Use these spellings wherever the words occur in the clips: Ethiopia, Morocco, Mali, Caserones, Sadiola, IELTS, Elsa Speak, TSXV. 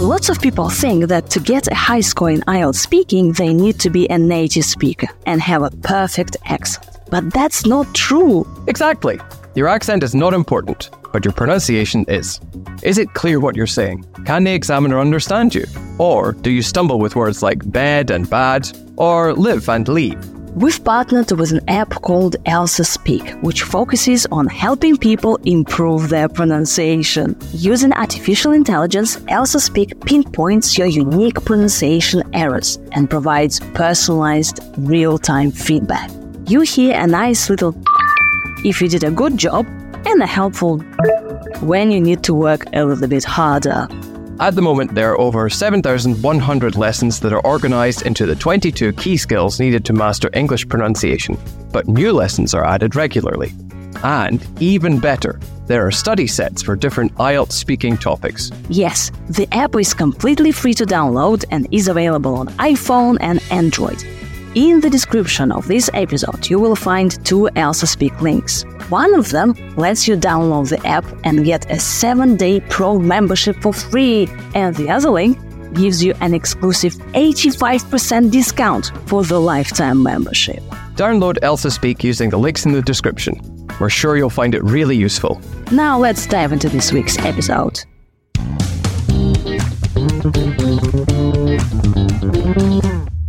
Lots of people think that to get a high score in IELTS speaking, they need to be a native speaker and have a perfect accent. But that's not true. Exactly. Your accent is not important, but your pronunciation is. Is it clear what you're saying? Can the examiner understand you? Or do you stumble with words like bed and bad, or live and leave? We've partnered with an app called Elsa Speak, which focuses on helping people improve their pronunciation. Using artificial intelligence, Elsa Speak pinpoints your unique pronunciation errors and provides personalized, real-time feedback. You hear a nice little if you did a good job and a helpful when you need to work a little bit harder. At the moment, there are over 7,100 lessons that are organised into the 22 key skills needed to master English pronunciation, but new lessons are added regularly. And even better, there are study sets for different IELTS speaking topics. Yes, the app is completely free to download and is available on iPhone and Android. In the description of this episode, you will find two Elsa Speak links. One of them lets you download the app and get a 7-day pro membership for free, and the other link gives you an exclusive 85% discount for the lifetime membership. Download Elsa Speak using the links in the description. We're sure you'll find it really useful. Now let's dive into this week's episode.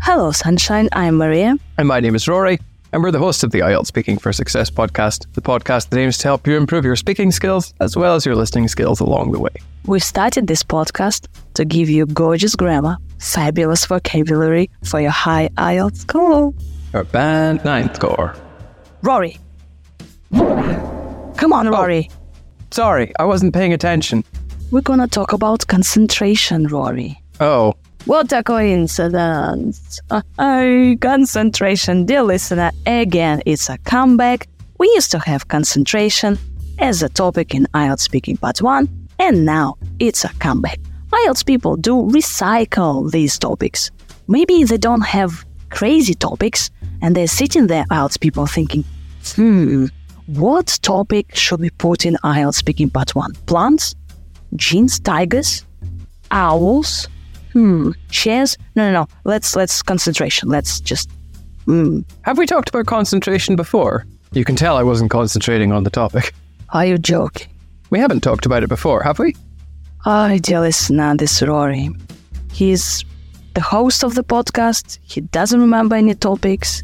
Hello, Sunshine. I'm Maria. And my name is Rory. And we're the hosts of the IELTS Speaking for Success podcast, the podcast that aims to help you improve your speaking skills as well as your listening skills along the way. We started this podcast to give you gorgeous grammar, fabulous vocabulary for your high IELTS score. Your band 9th score. Rory. Come on, Rory. Oh, sorry, I wasn't paying attention. We're going to talk about concentration, Rory. Oh. What a coincidence. Concentration, dear listener. Again, it's a comeback. We used to have concentration as a topic in IELTS Speaking Part 1, and now it's a comeback. IELTS people do recycle these topics. Maybe they don't have crazy topics, and they're sitting there, IELTS people, thinking, what topic should we put in IELTS Speaking Part 1? Plants? Genes? Tigers? Owls? Chairs? No. Let's concentration. Let's just... Have we talked about concentration before? You can tell I wasn't concentrating on the topic. Are you joking? We haven't talked about it before, have we? Oh, dear listener, this Rory. He's the host of the podcast. He doesn't remember any topics.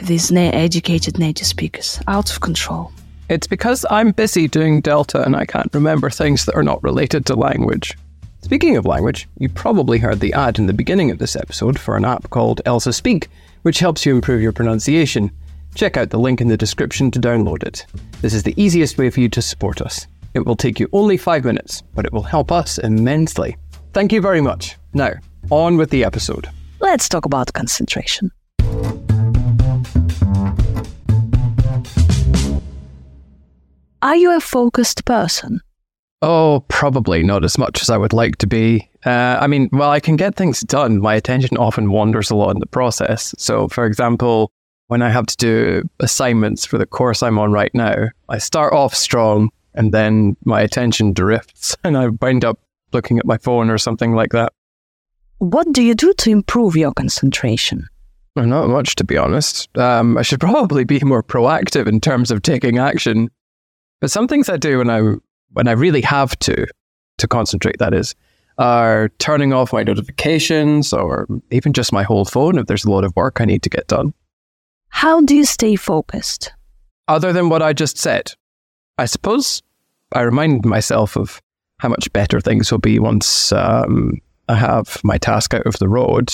These educated native speakers. Out of control. It's because I'm busy doing Delta and I can't remember things that are not related to language. Speaking of language, you probably heard the ad in the beginning of this episode for an app called Elsa Speak, which helps you improve your pronunciation. Check out the link in the description to download it. This is the easiest way for you to support us. It will take you only 5 minutes, but it will help us immensely. Thank you very much. Now, on with the episode. Let's talk about concentration. Are you a focused person? Oh, probably not as much as I would like to be. I can get things done. My attention often wanders a lot in the process. So, for example, when I have to do assignments for the course I'm on right now, I start off strong and then my attention drifts and I wind up looking at my phone or something like that. What do you do to improve your concentration? Well, not much, to be honest. I should probably be more proactive in terms of taking action. But some things I do when I really have to concentrate, that is, are turning off my notifications or even just my whole phone if there's a lot of work I need to get done. How do you stay focused? Other than what I just said, I suppose I remind myself of how much better things will be once I have my task out of the road.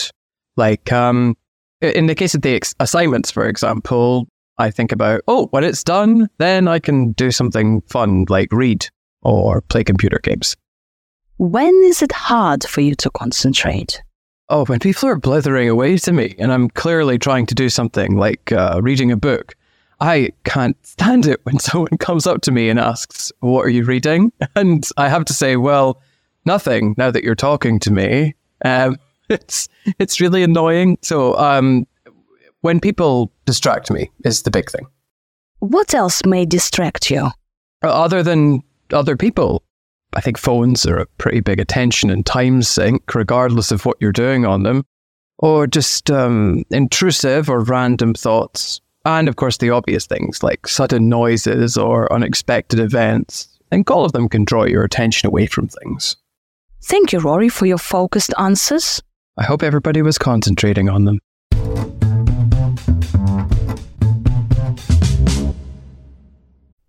Like in the case of the assignments, for example, I think about, when it's done, then I can do something fun like read or play computer games. When is it hard for you to concentrate? Oh, when people are blithering away to me and I'm clearly trying to do something like reading a book. I can't stand it when someone comes up to me and asks, what are you reading? And I have to say, well, nothing now that you're talking to me. It's really annoying. So when people distract me is the big thing. What else may distract you? Other than other people. I think phones are a pretty big attention and time sink, regardless of what you're doing on them. Or just intrusive or random thoughts. And of course, the obvious things like sudden noises or unexpected events. I think all of them can draw your attention away from things. Thank you, Rory, for your focused answers. I hope everybody was concentrating on them.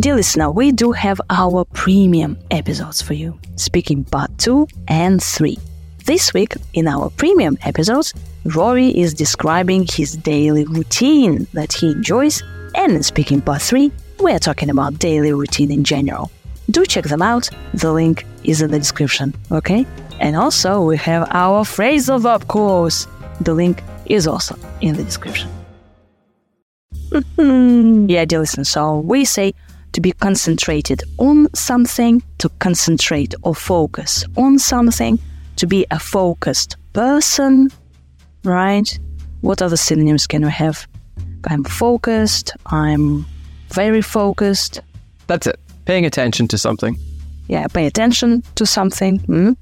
Dear listener, we do have our premium episodes for you, Speaking Part 2 and 3. This week, in our premium episodes, Rory is describing his daily routine that he enjoys, and in Speaking Part 3, we're talking about daily routine in general. Do check them out, the link is in the description, okay? And also, we have our phrasal verb course, the link is also in the description. Yeah, dear listener, so we say to be concentrated on something, to concentrate or focus on something, to be a focused person, right? What other synonyms can we have? I'm focused, I'm very focused. That's it, paying attention to something. Yeah, pay attention to something.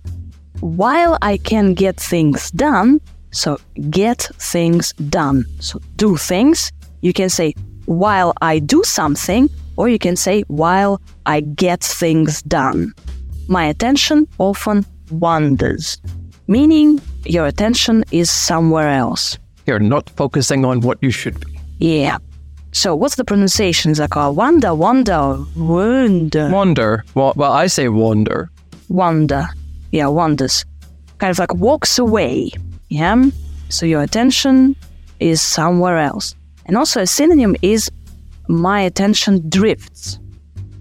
While I can get things done, so get things done, so do things. You can say, while I do something, or you can say, while I get things done. My attention often wanders, meaning your attention is somewhere else. You're not focusing on what you should be. Yeah. So what's the pronunciation, Zakar? Wander, wander, wander. Wander. Well, I say wander. Wander. Yeah, wanders. Kind of like walks away. Yeah. So your attention is somewhere else. And also a synonym is my attention drifts.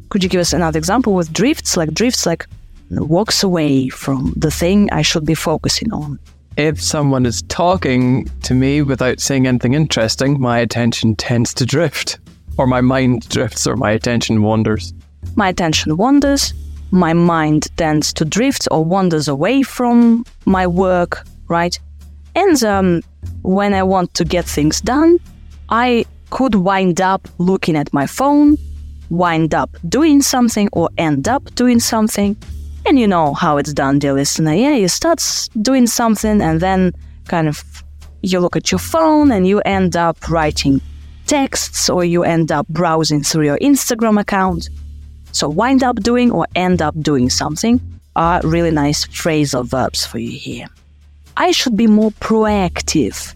Could you give us another example with drifts, like walks away from the thing I should be focusing on? If someone is talking to me without saying anything interesting, my attention tends to drift, or my mind drifts, or my attention wanders. My attention wanders, my mind tends to drift or wanders away from my work, right? And when I want to get things done, I could wind up looking at my phone, wind up doing something, or end up doing something. And you know how it's done, dear listener. Yeah, you start doing something and then kind of you look at your phone and you end up writing texts, or you end up browsing through your Instagram account. So wind up doing or end up doing something are really nice phrasal verbs for you here. I should be more proactive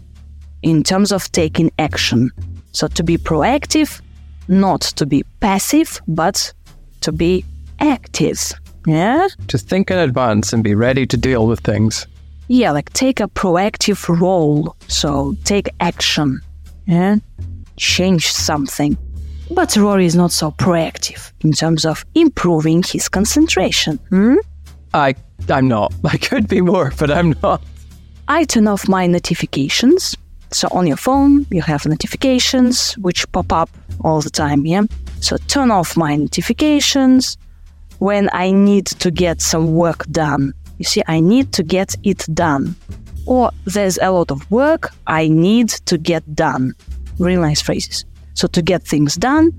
in terms of taking action. So to be proactive, not to be passive, but to be active. Yeah? To think in advance and be ready to deal with things. Yeah, like take a proactive role. So take action. Yeah? Change something. But Rory is not so proactive in terms of improving his concentration. I'm not. I could be more, but I'm not. I turn off my notifications. So on your phone, you have notifications which pop up all the time, yeah? So turn off my notifications when I need to get some work done. You see, I need to get it done. Or there's a lot of work I need to get done. Really nice phrases. So to get things done,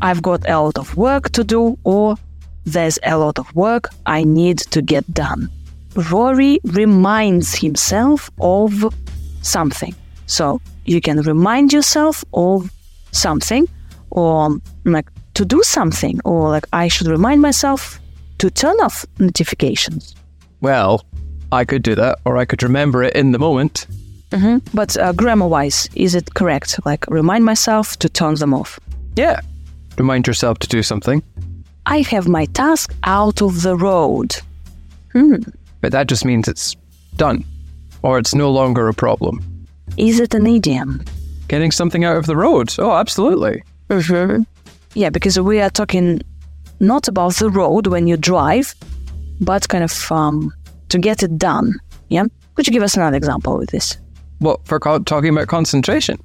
I've got a lot of work to do, or there's a lot of work I need to get done. Rory reminds himself of something. So you can remind yourself of something, or like to do something, or like I should remind myself to turn off notifications. Well, I could do that, or I could remember it in the moment. Mm-hmm. But grammar-wise, is it correct? Like, remind myself to turn them off. Yeah. Remind yourself to do something. I have my task out of the road. But that just means it's done, or it's no longer a problem. Is it an idiom? Getting something out of the road. Oh, absolutely. Mm-hmm. Yeah, because we are talking not about the road when you drive, but kind of to get it done. Yeah. Could you give us another example with this? Well, for talking about concentration.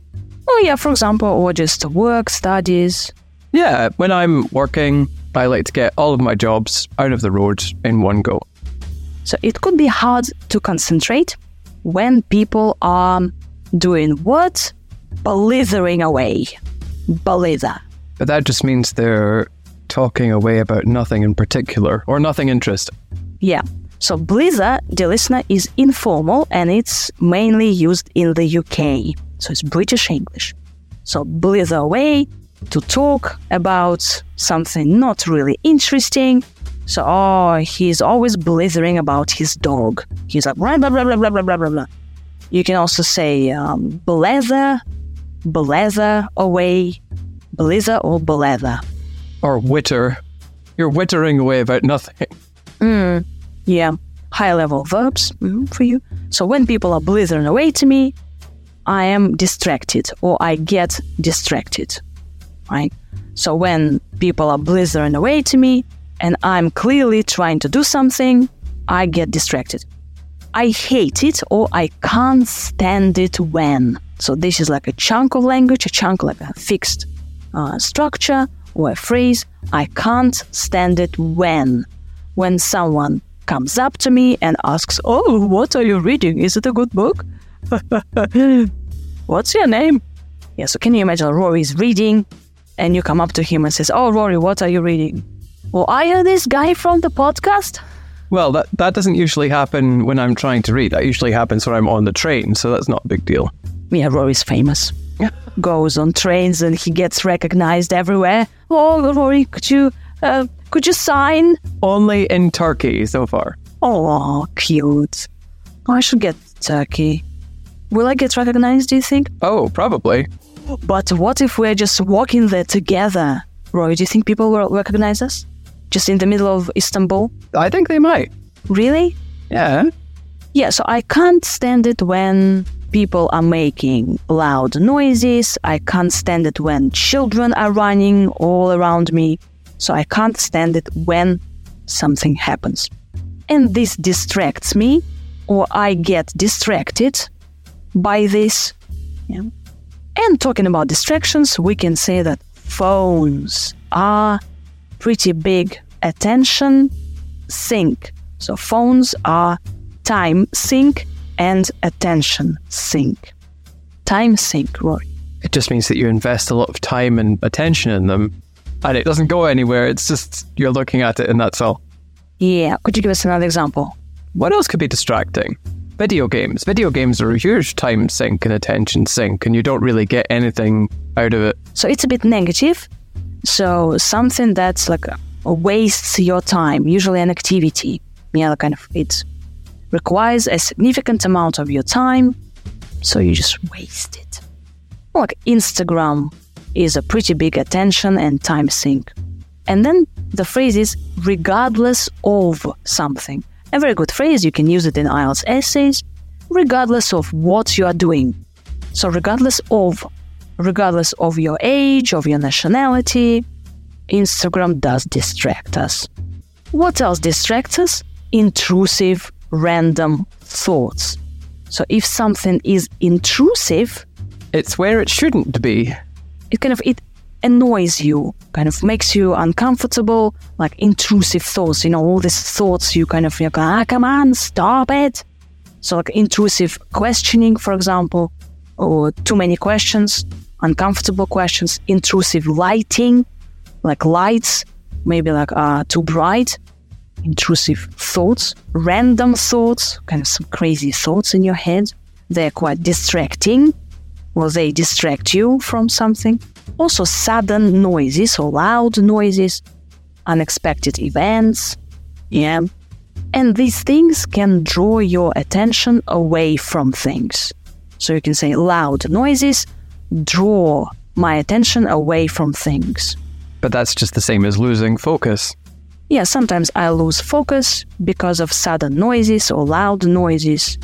Oh, yeah, for example, or just work, studies. Yeah, when I'm working, I like to get all of my jobs out of the road in one go. So it could be hard to concentrate when people are doing what? Blithering away. Blither. But that just means they're talking away about nothing in particular or nothing interesting. Yeah. So blither, dear listener, is informal and it's mainly used in the UK. So it's British English. So blither away, to talk about something not really interesting. So, he's always blithering about his dog. He's like, blah, blah, blah, blah, blah, blah, blah, blah. You can also say blether, blether away, blither or blether. Or witter. You're wittering away about nothing. Yeah. High-level verbs for you. So, when people are blithering away to me, I am distracted or I get distracted. Right? So, when people are blithering away to me, and I'm clearly trying to do something, I get distracted. I hate it or I can't stand it when. So this is like a chunk of language, a chunk like a fixed structure or a phrase. I can't stand it when. When someone comes up to me and asks, oh, what are you reading? Is it a good book? What's your name? Yeah, so can you imagine Rory's reading and you come up to him and says, oh, Rory, what are you reading? Well, are you this guy from the podcast? Well, that doesn't usually happen when I'm trying to read. That usually happens when I'm on the train, so that's not a big deal. Yeah, Rory's famous. Goes on trains and he gets recognized everywhere. Oh, Rory, could you sign? Only in Turkey so far. Oh, cute. Oh, I should get Turkey. Will I get recognized, do you think? Oh, probably. But what if we're just walking there together? Rory, do you think people will recognize us? Just in the middle of Istanbul? I think they might. Really? Yeah. Yeah, so I can't stand it when people are making loud noises. I can't stand it when children are running all around me. So I can't stand it when something happens. And this distracts me, or I get distracted by this. Yeah. And talking about distractions, we can say that phones are pretty big attention sink. So phones are time sink and attention sink. Time sink, Rory. It just means that you invest a lot of time and attention in them and it doesn't go anywhere. It's just you're looking at it and that's all. Yeah. Could you give us another example? What else could be distracting? Video games. Video games are a huge time sink and attention sink and you don't really get anything out of it. So it's a bit negative. So something that's like wastes your time, usually an activity. Yeah, kind of it requires a significant amount of your time, so you just waste it. Like Instagram is a pretty big attention and time sink. And then the phrase is regardless of something. A very good phrase, you can use it in IELTS essays, regardless of what you are doing. So regardless of your age, of your nationality, Instagram does distract us. What else distracts us? Intrusive, random thoughts. So if something is intrusive, it's where it shouldn't be. It annoys you, kind of makes you uncomfortable, like intrusive thoughts, all these thoughts you're like, come on, stop it. So like intrusive questioning, for example, or too many questions. Uncomfortable questions, intrusive lighting, like lights, maybe like too bright, intrusive thoughts, random thoughts, kind of some crazy thoughts in your head. They're quite distracting, or they distract you from something. Also sudden noises or loud noises, unexpected events, yeah. And these things can draw your attention away from things. So you can say loud noises draw my attention away from things. But that's just the same as losing focus. Yeah, sometimes I lose focus because of sudden noises or loud noises,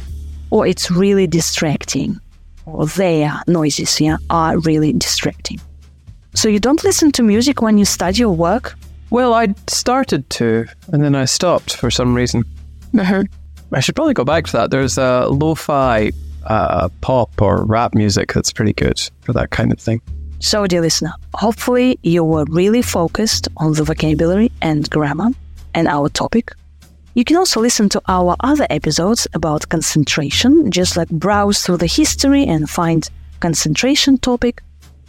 or it's really distracting, or their noises are really distracting. So you don't listen to music when you study or work? Well, I started to, and then I stopped for some reason. I should probably go back to that. There's a lo-fi pop or rap music that's pretty good for that kind of thing. So, dear listener, hopefully you were really focused on the vocabulary and grammar and our topic. You can also listen to our other episodes about concentration, just like browse through the history and find concentration topic.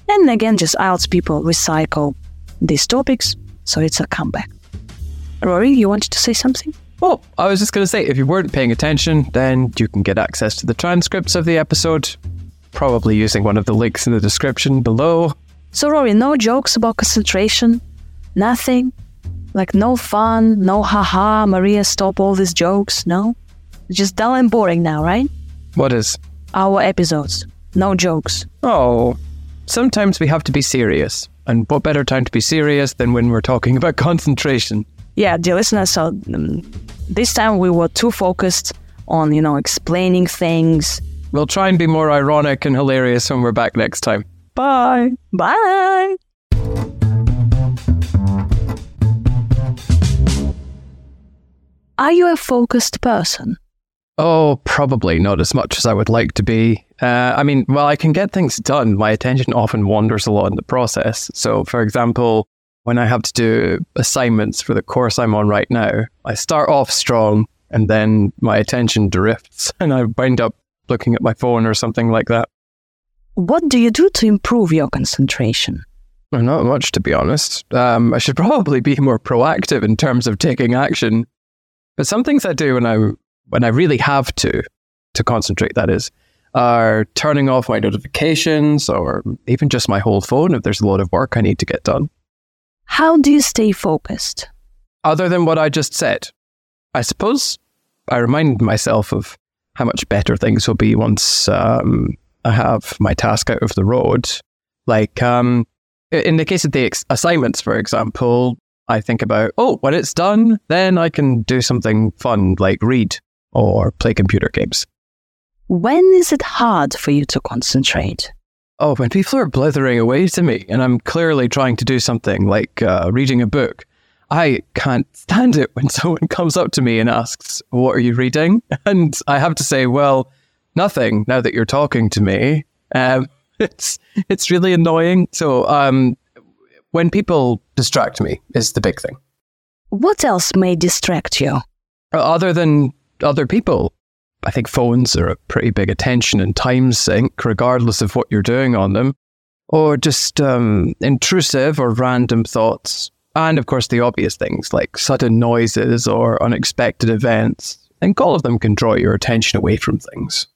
And again, just IELTS people recycle these topics, so it's a comeback. Rory, you wanted to say something? Oh, I was just going to say, if you weren't paying attention, then you can get access to the transcripts of the episode, probably using one of the links in the description below. So, Rory, no jokes about concentration? Nothing? Like no fun, no haha, Maria, stop all these jokes, no? It's just dull and boring now, right? What is? Our episodes. No jokes. Oh, sometimes we have to be serious. And what better time to be serious than when we're talking about concentration? Yeah, dear listeners, so this time we were too focused on, explaining things. We'll try and be more ironic and hilarious when we're back next time. Bye. Bye. Are you a focused person? Oh, probably not as much as I would like to be. I can get things done. My attention often wanders a lot in the process. So, for example, when I have to do assignments for the course I'm on right now, I start off strong and then my attention drifts and I wind up looking at my phone or something like that. What do you do to improve your concentration? Well, not much, to be honest. I should probably be more proactive in terms of taking action. But some things I do when I really have to concentrate, that is, are turning off my notifications or even just my whole phone if there's a lot of work I need to get done. How do you stay focused? Other than what I just said, I suppose I remind myself of how much better things will be once I have my task out of the road. Like, in the case of the assignments, for example, I think about, when it's done, then I can do something fun like read or play computer games. When is it hard for you to concentrate? Oh, when people are blithering away to me and I'm clearly trying to do something like reading a book. I can't stand it when someone comes up to me and asks, what are you reading? And I have to say, well, nothing now that you're talking to me. It's really annoying. So when people distract me is the big thing. What else may distract you? Other than other people. I think phones are a pretty big attention and time sink, regardless of what you're doing on them. Or just intrusive or random thoughts. And, of course, the obvious things like sudden noises or unexpected events. I think all of them can draw your attention away from things.